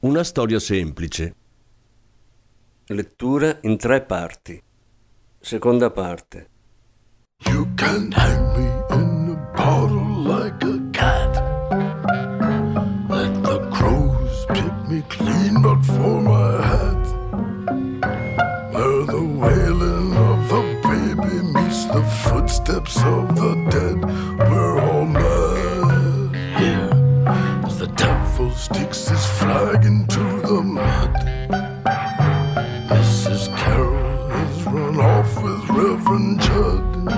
Una storia semplice. Lettura in tre parti. Seconda parte. You can hang me in a bottle like a cat. Let the crows keep me clean but for my hat. Where the wailing of the baby meets the footsteps of the dead. We're all mad. Here, the devil sticks his flag into the mud. Mrs. Carroll has run off with Reverend Judd.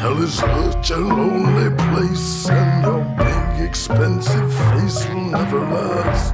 Hell is such a lonely place, and your big expensive face will never last.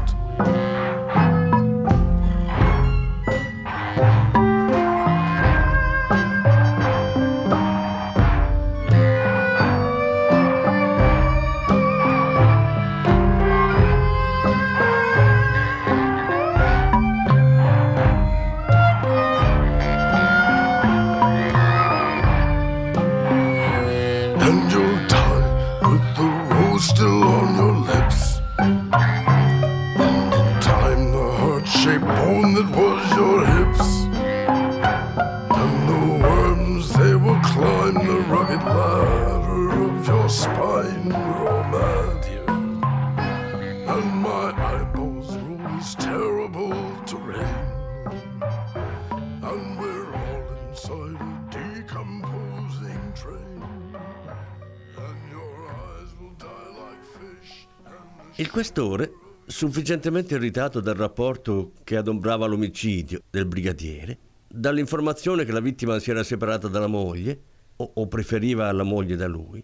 Il questore, sufficientemente irritato dal rapporto che adombrava l'omicidio del brigadiere, dall'informazione che la vittima si era separata dalla moglie o preferiva la moglie da lui,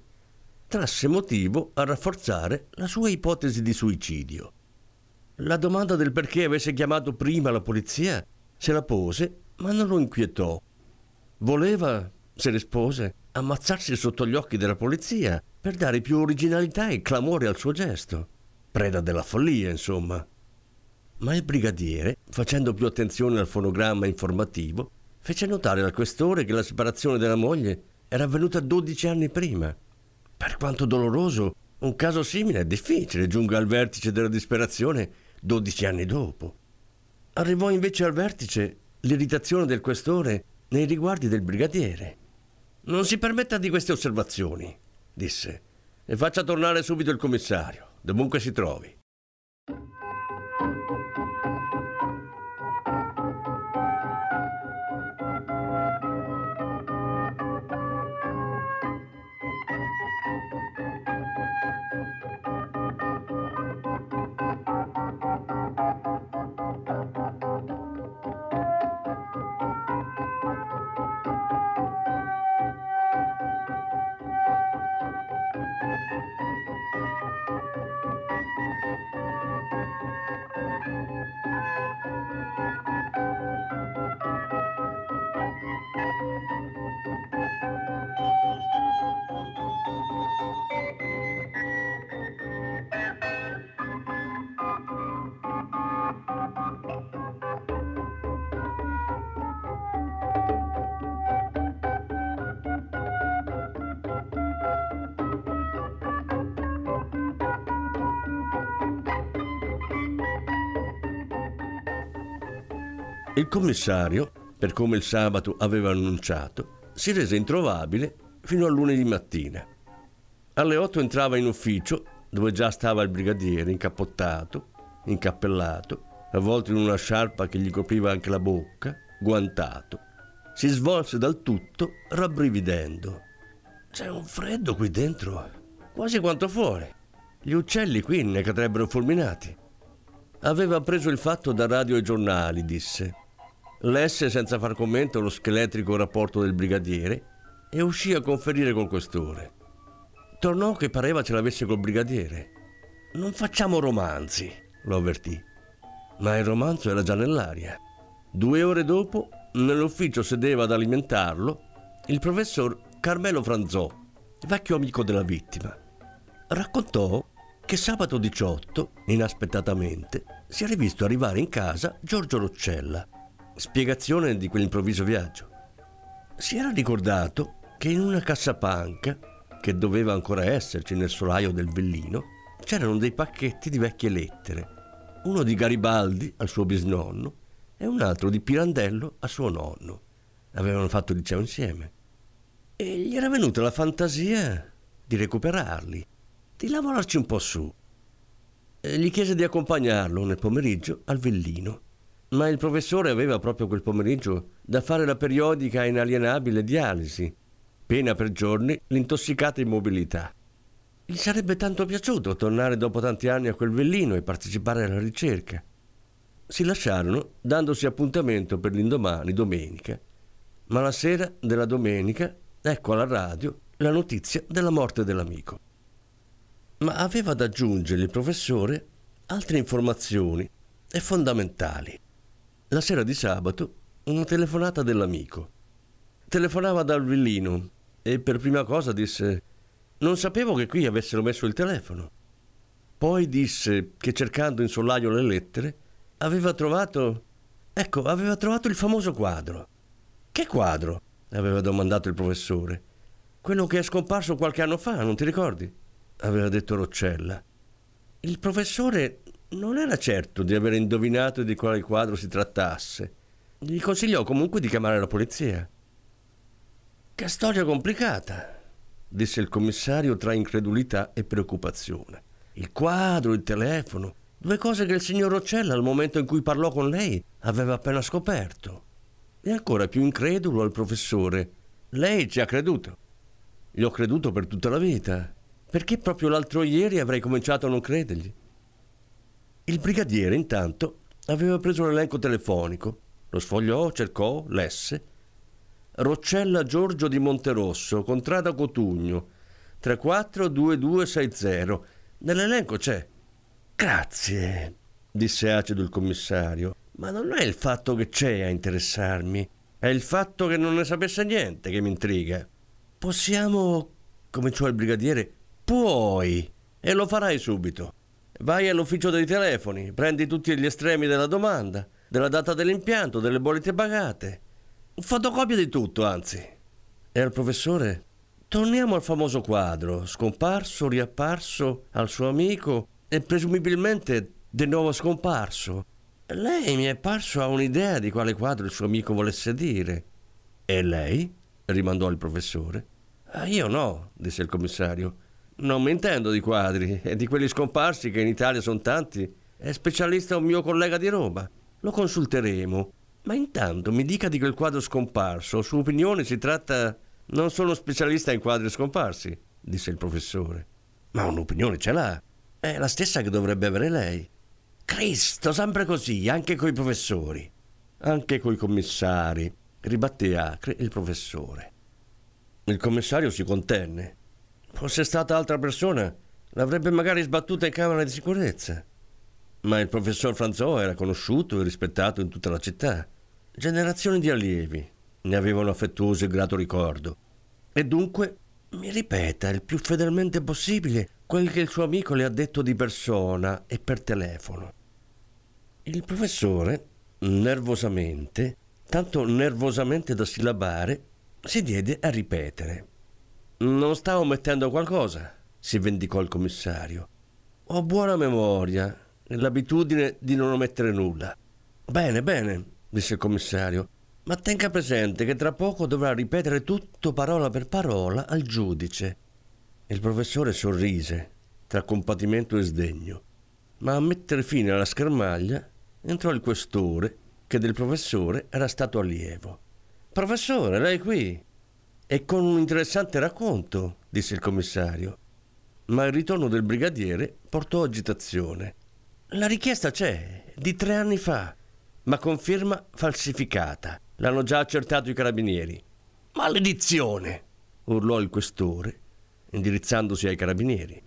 trasse motivo a rafforzare la sua ipotesi di suicidio. La domanda del perché avesse chiamato prima la polizia se la pose, ma non lo inquietò. Voleva, se le spose, ammazzarsi sotto gli occhi della polizia per dare più originalità e clamore al suo gesto. Preda della follia, insomma. Ma il brigadiere, facendo più attenzione al fonogramma informativo, fece notare al questore che la separazione della moglie era avvenuta 12 anni prima. Per quanto doloroso, un caso simile è difficile giunga al vertice della disperazione 12 anni dopo. Arrivò invece al vertice l'irritazione del questore nei riguardi del brigadiere. «Non si permetta di queste osservazioni», disse, «e faccia tornare subito il commissario, dovunque si trovi». Il commissario, per come il sabato aveva annunciato, si rese introvabile fino a lunedì mattina. Alle 8 entrava in ufficio, dove già stava il brigadiere, incappottato, incappellato, avvolto in una sciarpa che gli copriva anche la bocca, guantato. Si svolse dal tutto, rabbrividendo. «C'è un freddo qui dentro, quasi quanto fuori. Gli uccelli qui innecatrebbero fulminati». Aveva preso il fatto da radio e giornali, disse. Lesse senza far commento lo scheletrico rapporto del brigadiere e uscì a conferire col questore. Tornò che pareva ce l'avesse col brigadiere. «Non facciamo romanzi», lo avvertì. ma il romanzo era già nell'aria. 2 ore dopo, nell'ufficio sedeva ad alimentarlo il professor Carmelo Franzò, vecchio amico della vittima. Raccontò che sabato 18, inaspettatamente, si era visto arrivare in casa Giorgio Roccella. Spiegazione di quell'improvviso viaggio. Si era ricordato che in una cassapanca, che doveva ancora esserci nel solaio del Vellino, c'erano dei pacchetti di vecchie lettere, uno di Garibaldi al suo bisnonno e un altro di Pirandello a suo nonno. Avevano fatto il liceo insieme. E gli era venuta la fantasia di recuperarli, di lavorarci un po' su. E gli chiese di accompagnarlo nel pomeriggio al Vellino, ma il professore aveva proprio quel pomeriggio da fare la periodica e inalienabile dialisi, pena per giorni l'intossicata immobilità. Gli sarebbe tanto piaciuto tornare dopo tanti anni a quel Vellino e partecipare alla ricerca. Si lasciarono dandosi appuntamento per l'indomani, domenica, ma la sera della domenica ecco alla radio la notizia della morte dell'amico. Ma aveva da aggiungere il professore altre informazioni e fondamentali. La sera di sabato una telefonata dell'amico. Telefonava dal Vellino e per prima cosa disse: non sapevo che qui avessero messo il telefono. Poi disse che cercando in solaio le lettere aveva trovato il famoso quadro. Che quadro? Aveva domandato il professore. Quello che è scomparso qualche anno fa, non ti ricordi? Aveva detto Roccella. Il professore non era certo di aver indovinato di quale quadro si trattasse. Gli consigliò comunque di chiamare la polizia. Che storia complicata, disse il commissario tra incredulità e preoccupazione. Il quadro, il telefono, 2 cose che il signor Roccella al momento in cui parlò con lei aveva appena scoperto. E ancora più incredulo al professore. Lei ci ha creduto. Gli ho creduto per tutta la vita. Perché proprio l'altro ieri avrei cominciato a non credergli? Il brigadiere, intanto, aveva preso l'elenco telefonico, lo sfogliò, cercò, lesse. Roccella Giorgio di Monterosso, Contrada Cotugno, 342260. Nell'elenco c'è. Grazie, disse acido il commissario. Ma non è il fatto che c'è a interessarmi, è il fatto che non ne sapesse niente che mi intriga. Possiamo, cominciò il brigadiere, puoi, e lo farai subito. Vai all'ufficio dei telefoni, prendi tutti gli estremi della domanda, della data dell'impianto, delle bollette pagate, fotocopia di tutto, anzi. E al professore? Torniamo al famoso quadro, scomparso, riapparso, al suo amico e presumibilmente di nuovo scomparso. Lei mi è parso a un'idea di quale quadro il suo amico volesse dire. E lei? Rimandò il professore. Io no, disse il commissario. Non mi intendo di quadri e di quelli scomparsi che in Italia sono tanti. È specialista un mio collega di Roma. Lo consulteremo. Ma intanto mi dica di quel quadro scomparso. Su opinione si tratta... Non sono specialista in quadri scomparsi, disse il professore. Ma un'opinione ce l'ha. È la stessa che dovrebbe avere lei. Cristo, sempre così, anche coi professori, anche coi commissari, ribatté acre il professore. Il commissario si contenne. Fosse stata altra persona, l'avrebbe magari sbattuta in camera di sicurezza. Ma il professor Franzò era conosciuto e rispettato in tutta la città. Generazioni di allievi ne avevano affettuoso e grato ricordo. E dunque mi ripeta il più fedelmente possibile quel che il suo amico le ha detto di persona e per telefono. Il professore, nervosamente, tanto nervosamente da sillabare, si diede a ripetere. Non sta omettendo qualcosa, si vendicò il commissario. Ho buona memoria e l'abitudine di non omettere nulla. Bene, bene, disse il commissario, ma tenga presente che tra poco dovrà ripetere tutto parola per parola al giudice. Il professore sorrise, tra compatimento e sdegno, ma a mettere fine alla schermaglia entrò il questore, che del professore era stato allievo. «Professore, lei qui?» «E con un interessante racconto», disse il commissario. Ma il ritorno del brigadiere portò agitazione. «La richiesta c'è, di 3 anni fa, ma con firma falsificata. L'hanno già accertato i carabinieri». «Maledizione!» urlò il questore, indirizzandosi ai carabinieri.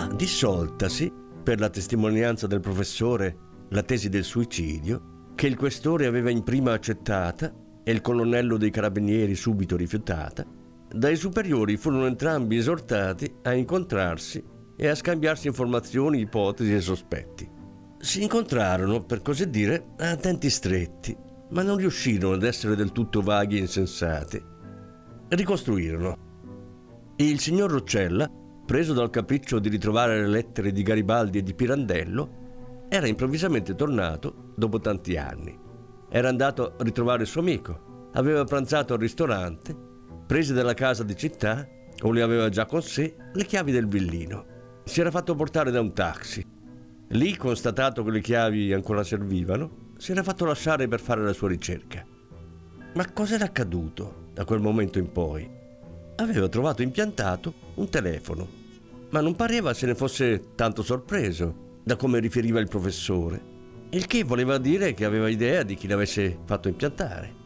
ma dissoltasi, per la testimonianza del professore, la tesi del suicidio, che il questore aveva in prima accettata e il colonnello dei carabinieri subito rifiutata, dai superiori furono entrambi esortati a incontrarsi e a scambiarsi informazioni, ipotesi e sospetti. Si incontrarono, per così dire, a denti stretti, ma non riuscirono ad essere del tutto vaghi e insensati. Ricostruirono. Il signor Roccella, preso dal capriccio di ritrovare le lettere di Garibaldi e di Pirandello, era improvvisamente tornato dopo tanti anni. Era andato a ritrovare il suo amico, aveva pranzato al ristorante, prese dalla casa di città, o le aveva già con sé, le chiavi del villino. Si era fatto portare da un taxi. Lì, constatato che le chiavi ancora servivano, si era fatto lasciare per fare la sua ricerca. Ma cos'era accaduto da quel momento in poi? Aveva trovato impiantato un telefono, ma non pareva se ne fosse tanto sorpreso da come riferiva il professore, il che voleva dire che aveva idea di chi l'avesse fatto impiantare.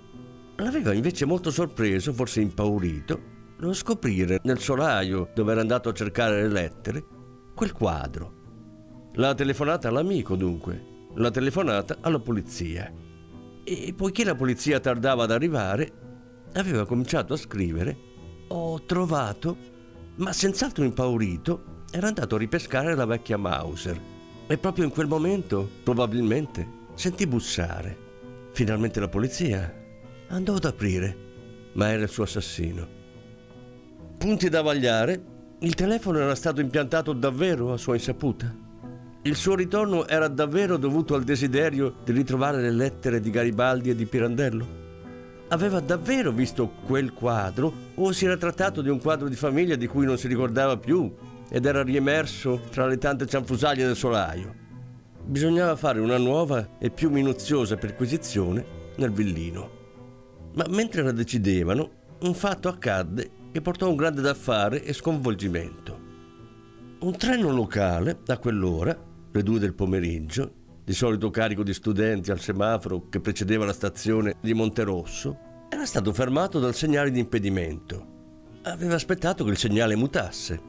L'aveva invece molto sorpreso, forse impaurito, lo scoprire nel solaio dove era andato a cercare le lettere quel quadro. La telefonata all'amico, dunque, la telefonata alla polizia. E poiché la polizia tardava ad arrivare, aveva cominciato a scrivere «Ho trovato», ma senz'altro impaurito, era andato a ripescare la vecchia Mauser. E proprio in quel momento, probabilmente, sentì bussare. Finalmente la polizia andò ad aprire, ma era il suo assassino. Punti da vagliare, il telefono era stato impiantato davvero a sua insaputa. Il suo ritorno era davvero dovuto al desiderio di ritrovare le lettere di Garibaldi e di Pirandello? Aveva davvero visto quel quadro o si era trattato di un quadro di famiglia di cui non si ricordava più ed era riemerso tra le tante cianfusaglie del solaio? Bisognava fare una nuova e più minuziosa perquisizione nel villino. Ma mentre la decidevano, un fatto accadde che portò un grande d'affare e sconvolgimento. Un treno locale, a quell'ora, le 14:00 PM, di solito carico di studenti al semaforo che precedeva la stazione di Monterosso, era stato fermato dal segnale di impedimento. Aveva aspettato che il segnale mutasse,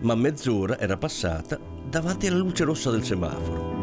ma mezz'ora era passata davanti alla luce rossa del semaforo.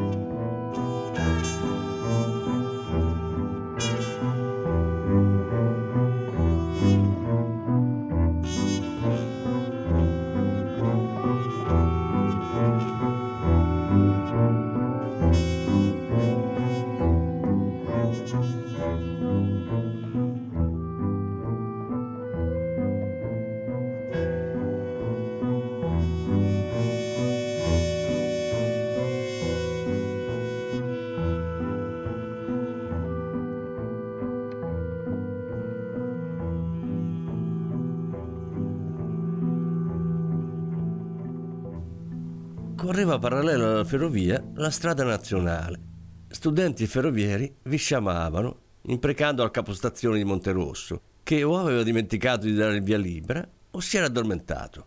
Correva parallela alla ferrovia la strada nazionale. Studenti e ferrovieri vi sciamavano, imprecando al capostazione di Monterosso, che o aveva dimenticato di dare il via libera o si era addormentato.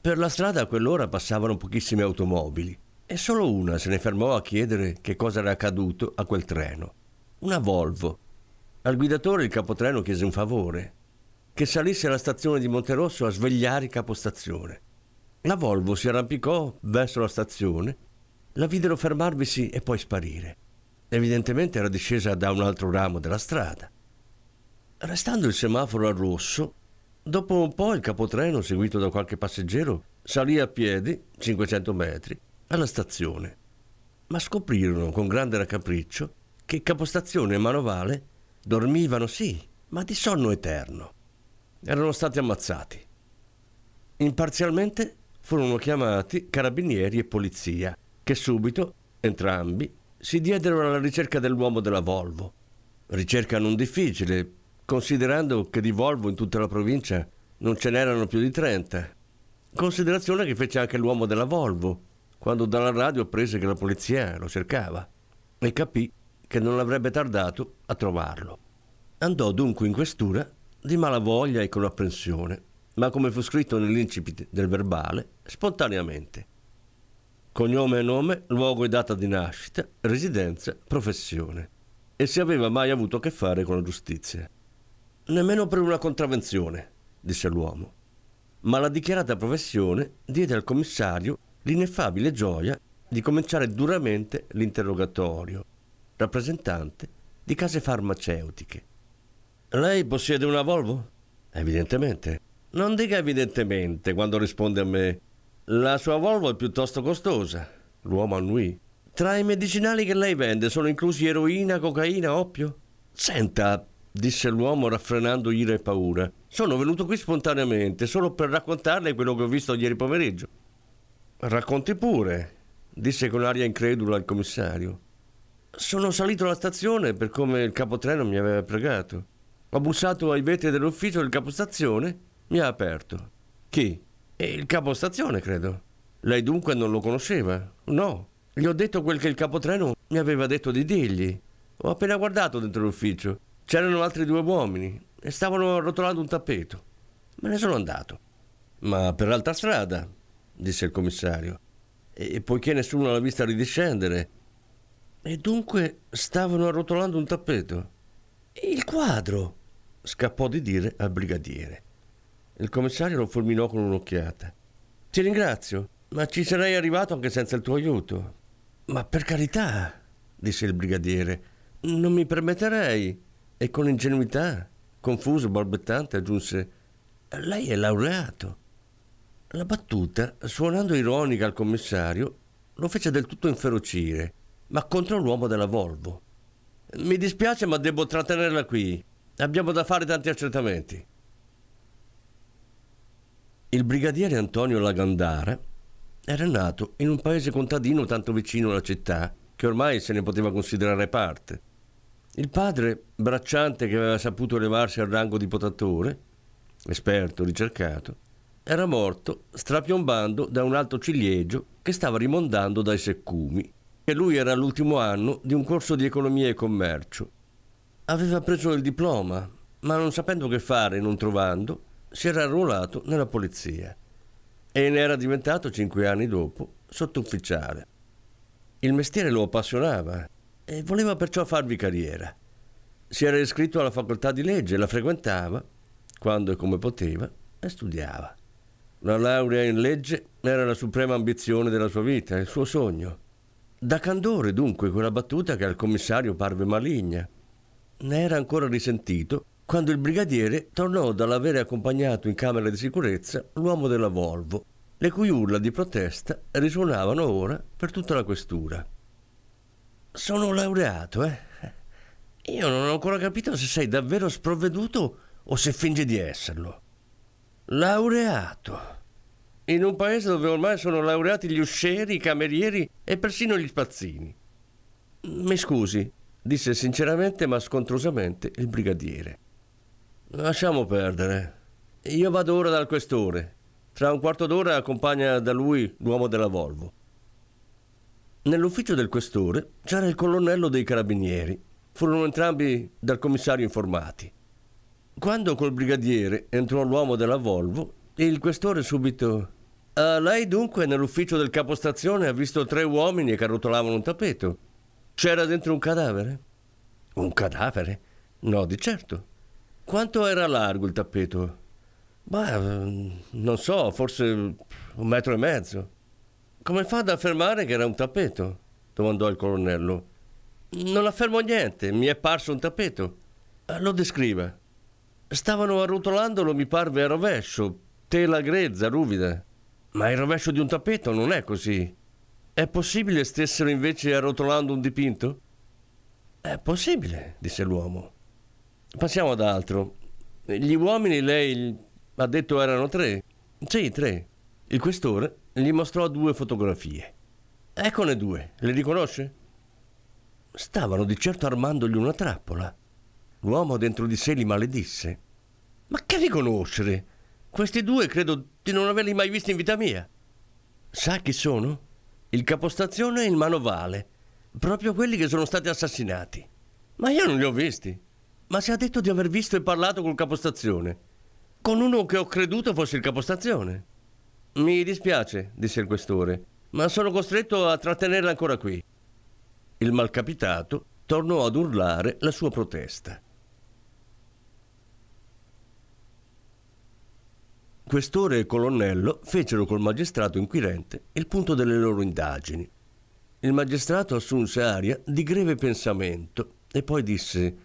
Per la strada a quell'ora passavano pochissime automobili e solo una se ne fermò a chiedere che cosa era accaduto a quel treno. Una Volvo. Al guidatore il capotreno chiese un favore: che salisse alla stazione di Monterosso a svegliare il capostazione. La Volvo si arrampicò verso la stazione, la videro fermarvisi e poi sparire. Evidentemente era discesa da un altro ramo della strada. Restando il semaforo al rosso, dopo un po' il capotreno, seguito da qualche passeggero, salì a piedi, 500 metri, alla stazione. Ma scoprirono con grande raccapriccio che capostazione e manovale dormivano sì, ma di sonno eterno. Erano stati ammazzati. Imparzialmente furono chiamati carabinieri e polizia, che subito, entrambi, si diedero alla ricerca dell'uomo della Volvo. Ricerca non difficile, considerando che di Volvo in tutta la provincia non ce n'erano più di 30. Considerazione che fece anche l'uomo della Volvo, quando dalla radio apprese che la polizia lo cercava, e capì che non avrebbe tardato a trovarlo. Andò dunque in questura di malavoglia e con apprensione, ma come fu scritto nell'incipit del verbale, spontaneamente. Cognome e nome, luogo e data di nascita, residenza, professione. E se aveva mai avuto a che fare con la giustizia. Nemmeno per una contravvenzione, disse l'uomo. Ma la dichiarata professione diede al commissario l'ineffabile gioia di cominciare duramente l'interrogatorio, rappresentante di case farmaceutiche. «Lei possiede una Volvo?» «Evidentemente». «Non dica evidentemente quando risponde a me. La sua Volvo è piuttosto costosa». L'uomo annui. «Tra i medicinali che lei vende sono inclusi eroina, cocaina, oppio?» «Senta», disse l'uomo raffrenando ira e paura, «sono venuto qui spontaneamente solo per raccontarle quello che ho visto ieri pomeriggio». «Racconti pure», disse con aria incredula il commissario. «Sono salito alla stazione per come il capotreno mi aveva pregato. Ho bussato ai vetri dell'ufficio del capostazione, mi ha aperto». «Chi?» «Il capostazione, credo». «Lei dunque non lo conosceva?» «No». «Gli ho detto quel che il capotreno mi aveva detto di dirgli. Ho appena guardato dentro l'ufficio. C'erano altri due uomini e stavano arrotolando un tappeto. Me ne sono andato». «Ma per l'altra strada», disse il commissario, «e poiché nessuno l'ha vista ridiscendere». «E dunque stavano arrotolando un tappeto?» «Il quadro», scappò di dire al brigadiere. Il commissario lo fulminò con un'occhiata. «Ti ringrazio, ma ci sarei arrivato anche senza il tuo aiuto». «Ma per carità», disse il brigadiere, «non mi permetterei». E con ingenuità, confuso, balbettante, aggiunse: «Lei è laureato». La battuta, suonando ironica al commissario, lo fece del tutto inferocire, ma contro l'uomo della Volvo. «Mi dispiace, ma devo trattenerla qui. Abbiamo da fare tanti accertamenti». Il brigadiere Antonio Lagandara era nato in un paese contadino tanto vicino alla città che ormai se ne poteva considerare parte. Il padre, bracciante che aveva saputo elevarsi al rango di potatore, esperto, ricercato, era morto strapiombando da un alto ciliegio che stava rimondando dai seccumi, e lui era all'ultimo anno di un corso di economia e commercio. Aveva preso il diploma, ma non sapendo che fare e non trovando, si era arruolato nella polizia e ne era diventato 5 anni dopo sottufficiale. Il mestiere lo appassionava e voleva perciò farvi carriera. Si era iscritto alla facoltà di legge, la frequentava quando e come poteva e studiava. La laurea in legge era la suprema ambizione della sua vita, il suo sogno. Da candore, dunque, quella battuta che al commissario parve maligna. Ne era ancora risentito quando il brigadiere tornò dall'avere accompagnato in camera di sicurezza l'uomo della Volvo, le cui urla di protesta risuonavano ora per tutta la questura. «Sono laureato, eh? Io non ho ancora capito se sei davvero sprovveduto o se fingi di esserlo». «Laureato in un paese dove ormai sono laureati gli uscieri, i camerieri e persino gli spazzini». «Mi scusi», disse sinceramente ma scontrosamente il brigadiere. «Lasciamo perdere. Io vado ora dal questore. Tra un quarto d'ora accompagna da lui l'uomo della Volvo». Nell'ufficio del questore c'era il colonnello dei carabinieri. Furono entrambi dal commissario informati. Quando col brigadiere entrò l'uomo della Volvo, il questore subito: «Lei dunque nell'ufficio del capostazione ha visto 3 uomini che rotolavano un tappeto. C'era dentro un cadavere?» «Un cadavere? No, di certo». «Quanto era largo il tappeto?» «Beh, non so, forse 1,5 metri». «Come fa ad affermare che era un tappeto?» domandò il colonnello. «Non affermo niente, mi è parso un tappeto». «Lo descriva». «Stavano arrotolandolo, mi parve a rovescio, tela grezza, ruvida». «Ma il rovescio di un tappeto non è così. È possibile stessero invece arrotolando un dipinto?» «È possibile», disse l'uomo. «Passiamo ad altro. Gli uomini, lei ha detto, erano 3?» «Sì, 3. Il questore gli mostrò 2 fotografie. «Eccone 2, le riconosce?» Stavano di certo armandogli una trappola. L'uomo dentro di sé li maledisse. «Ma che riconoscere? Questi 2 credo di non averli mai visti in vita mia». «Sa chi sono? Il capostazione e il manovale, proprio quelli che sono stati assassinati». «Ma io non li ho visti». «Ma si ha detto di aver visto e parlato col capostazione, con uno che ho creduto fosse il capostazione». «Mi dispiace», disse il questore, «ma sono costretto a trattenerla ancora qui». Il malcapitato tornò ad urlare la sua protesta. Questore e colonnello fecero col magistrato inquirente il punto delle loro indagini. Il magistrato assunse aria di greve pensamento e poi disse: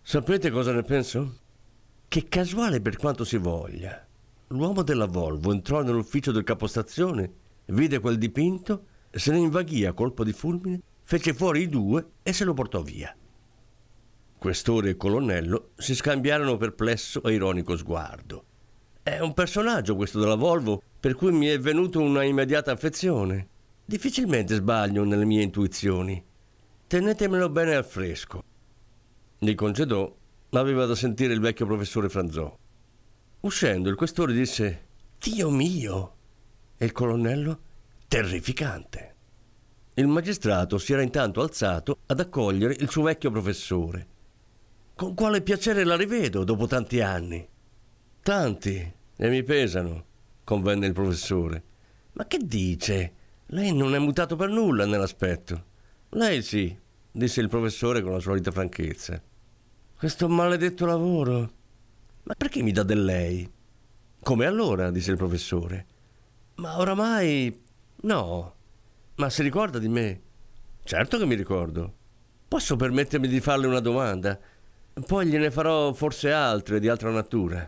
«Sapete cosa ne penso? Che casuale per quanto si voglia. L'uomo della Volvo entrò nell'ufficio del capostazione, vide quel dipinto, se ne invaghì a colpo di fulmine, fece fuori i due e se lo portò via». Questore e colonnello si scambiarono perplesso e ironico sguardo. «È un personaggio questo della Volvo, per cui mi è venuta una immediata affezione. Difficilmente sbaglio nelle mie intuizioni. Tenetemelo bene al fresco». Li congedò, ma aveva da sentire il vecchio professore Franzò. Uscendo, il questore disse: «Dio mio!» e il colonnello: «Terrificante!». Il magistrato si era intanto alzato ad accogliere il suo vecchio professore. «Con quale piacere la rivedo dopo tanti anni!» «Tanti, e mi pesano», convenne il professore. «Ma che dice? Lei non è mutato per nulla nell'aspetto». «Lei sì», disse il professore con la solita franchezza. «Questo maledetto lavoro! Ma perché mi dà del lei?» «Come allora», disse il professore. «Ma oramai no. Ma si ricorda di me?» «Certo che mi ricordo». «Posso permettermi di farle una domanda? Poi gliene farò forse altre di altra natura».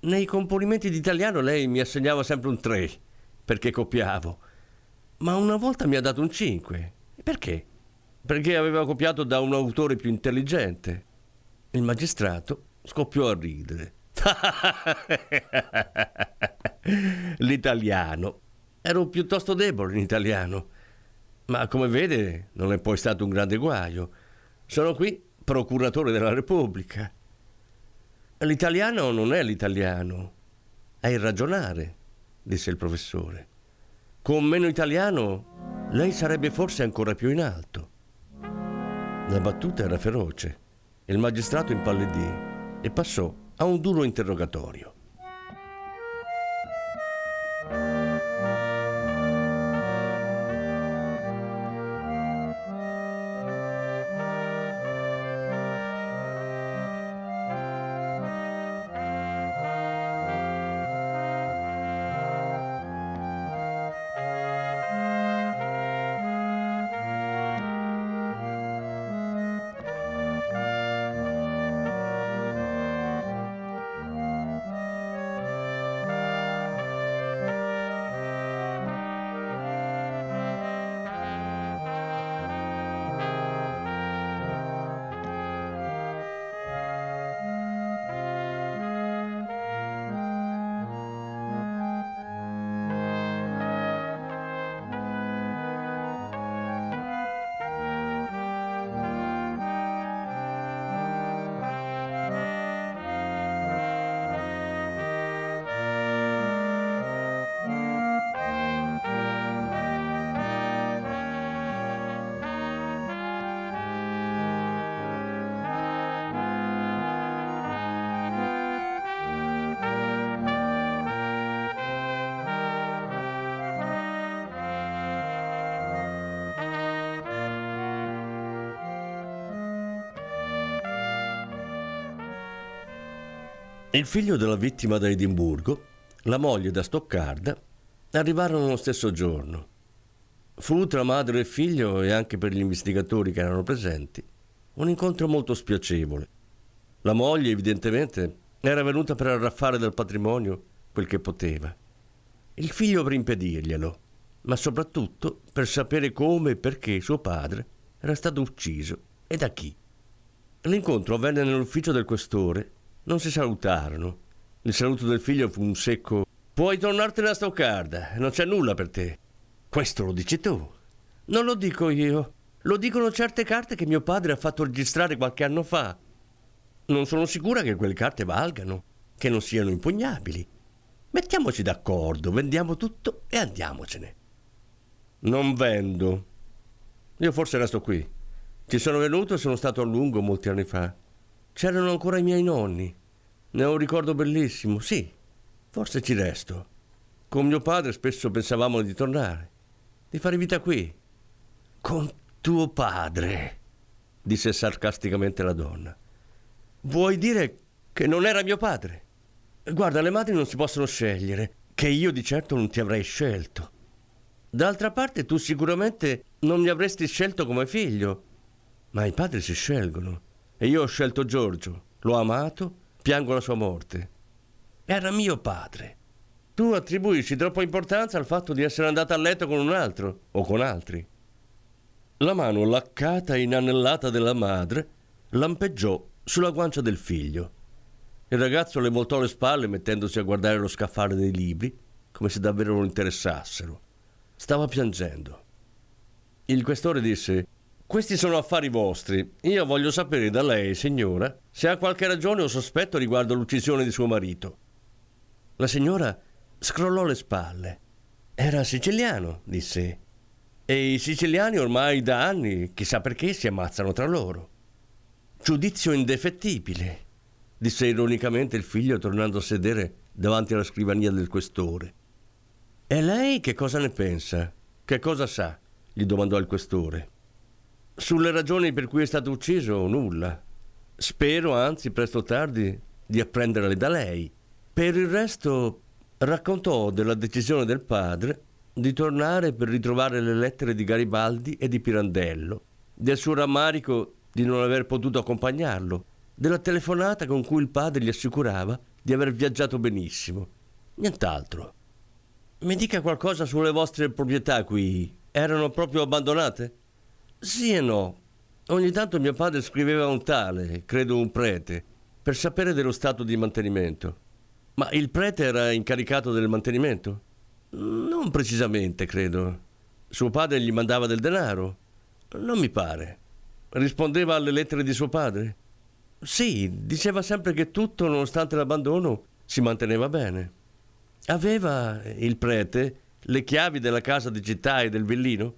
«Nei componimenti d'italiano lei mi assegnava sempre un 3, perché copiavo, ma una volta mi ha dato un 5. Perché?» «Perché aveva copiato da un autore più intelligente». Il magistrato scoppiò a ridere. «L'italiano. Ero piuttosto debole in italiano, ma come vede non è poi stato un grande guaio. Sono qui procuratore della Repubblica». «L'italiano non è l'italiano, è il ragionare», disse il professore. «Con meno italiano lei sarebbe forse ancora più in alto». La battuta era feroce. Il magistrato impallidì e passò a un duro interrogatorio. Il figlio della vittima da Edimburgo, la moglie da Stoccarda, arrivarono lo stesso giorno. Fu tra madre e figlio, e anche per gli investigatori che erano presenti, un incontro molto spiacevole. La moglie, evidentemente, era venuta per arraffare dal patrimonio quel che poteva. Il figlio per impedirglielo, ma soprattutto per sapere come e perché suo padre era stato ucciso e da chi. L'incontro avvenne nell'ufficio del questore. Non si salutarono. Il saluto del figlio fu un secco: «Puoi tornartene a Stoccarda, non c'è nulla per te». «Questo lo dici tu». «Non lo dico io, lo dicono certe carte che mio padre ha fatto registrare qualche anno fa. Non sono sicura che quelle carte valgano, che non siano impugnabili. Mettiamoci d'accordo, vendiamo tutto e andiamocene». «Non vendo. Io forse resto qui. Ci sono venuto e sono stato a lungo molti anni fa. C'erano ancora i miei nonni. Ne ho un ricordo bellissimo, sì. Forse ci resto. Con mio padre spesso pensavamo di tornare, di fare vita qui». «Con tuo padre», disse sarcasticamente la donna. «Vuoi dire che non era mio padre?» Guarda, le madri non si possono scegliere, che io di certo non ti avrei scelto. D'altra parte tu sicuramente non mi avresti scelto come figlio, ma i padri si scelgono. E io ho scelto Giorgio, l'ho amato, piango la sua morte. Era mio padre. Tu attribuisci troppa importanza al fatto di essere andata a letto con un altro o con altri. La mano laccata e inanellata della madre lampeggiò sulla guancia del figlio. Il ragazzo le voltò le spalle mettendosi a guardare lo scaffale dei libri come se davvero lo interessassero. Stava piangendo. Il questore disse: «Questi sono affari vostri. Io voglio sapere da lei, signora, se ha qualche ragione o sospetto riguardo all'uccisione di suo marito». La signora scrollò le spalle. «Era siciliano», disse. «E i siciliani ormai da anni, chissà perché, si ammazzano tra loro». «Giudizio indefettibile», disse ironicamente il figlio tornando a sedere davanti alla scrivania del questore. «E lei che cosa ne pensa? Che cosa sa?» gli domandò il questore. «Sulle ragioni per cui è stato ucciso, nulla. Spero, anzi, presto o tardi, di apprenderle da lei». Per il resto raccontò della decisione del padre di tornare per ritrovare le lettere di Garibaldi e di Pirandello, del suo rammarico di non aver potuto accompagnarlo, della telefonata con cui il padre gli assicurava di aver viaggiato benissimo. Nient'altro. «Mi dica qualcosa sulle vostre proprietà qui. Erano proprio abbandonate?» «Sì e no. Ogni tanto mio padre scriveva un tale, credo un prete, per sapere dello stato di mantenimento». «Ma il prete era incaricato del mantenimento?» «Non precisamente, credo. Suo padre gli mandava del denaro?» «Non mi pare. Rispondeva alle lettere di suo padre?» «Sì, diceva sempre che tutto, nonostante l'abbandono, si manteneva bene. Aveva, il prete, le chiavi della casa di città e del villino?»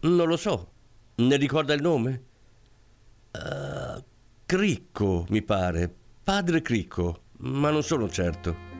«Non lo so. Ne ricorda il nome?» Cricco, mi pare. Padre Cricco, ma non sono certo».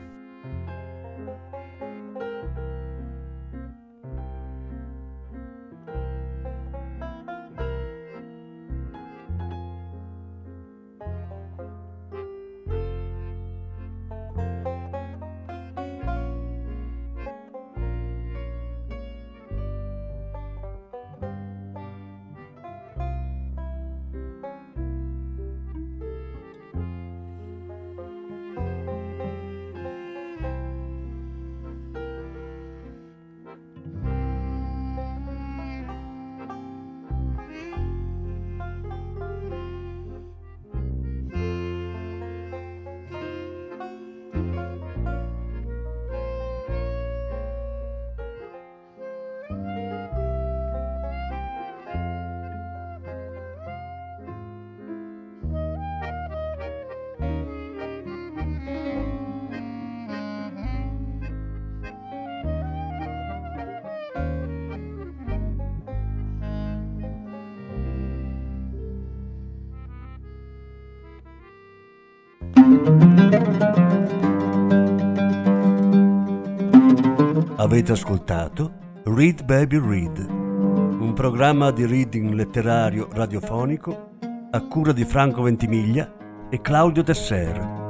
Avete ascoltato Read Baby Read, un programma di reading letterario radiofonico a cura di Franco Ventimiglia e Claudio Desser.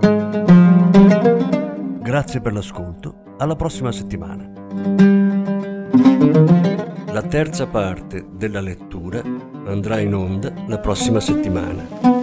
Grazie per l'ascolto, alla prossima settimana. La terza parte della lettura andrà in onda la prossima settimana.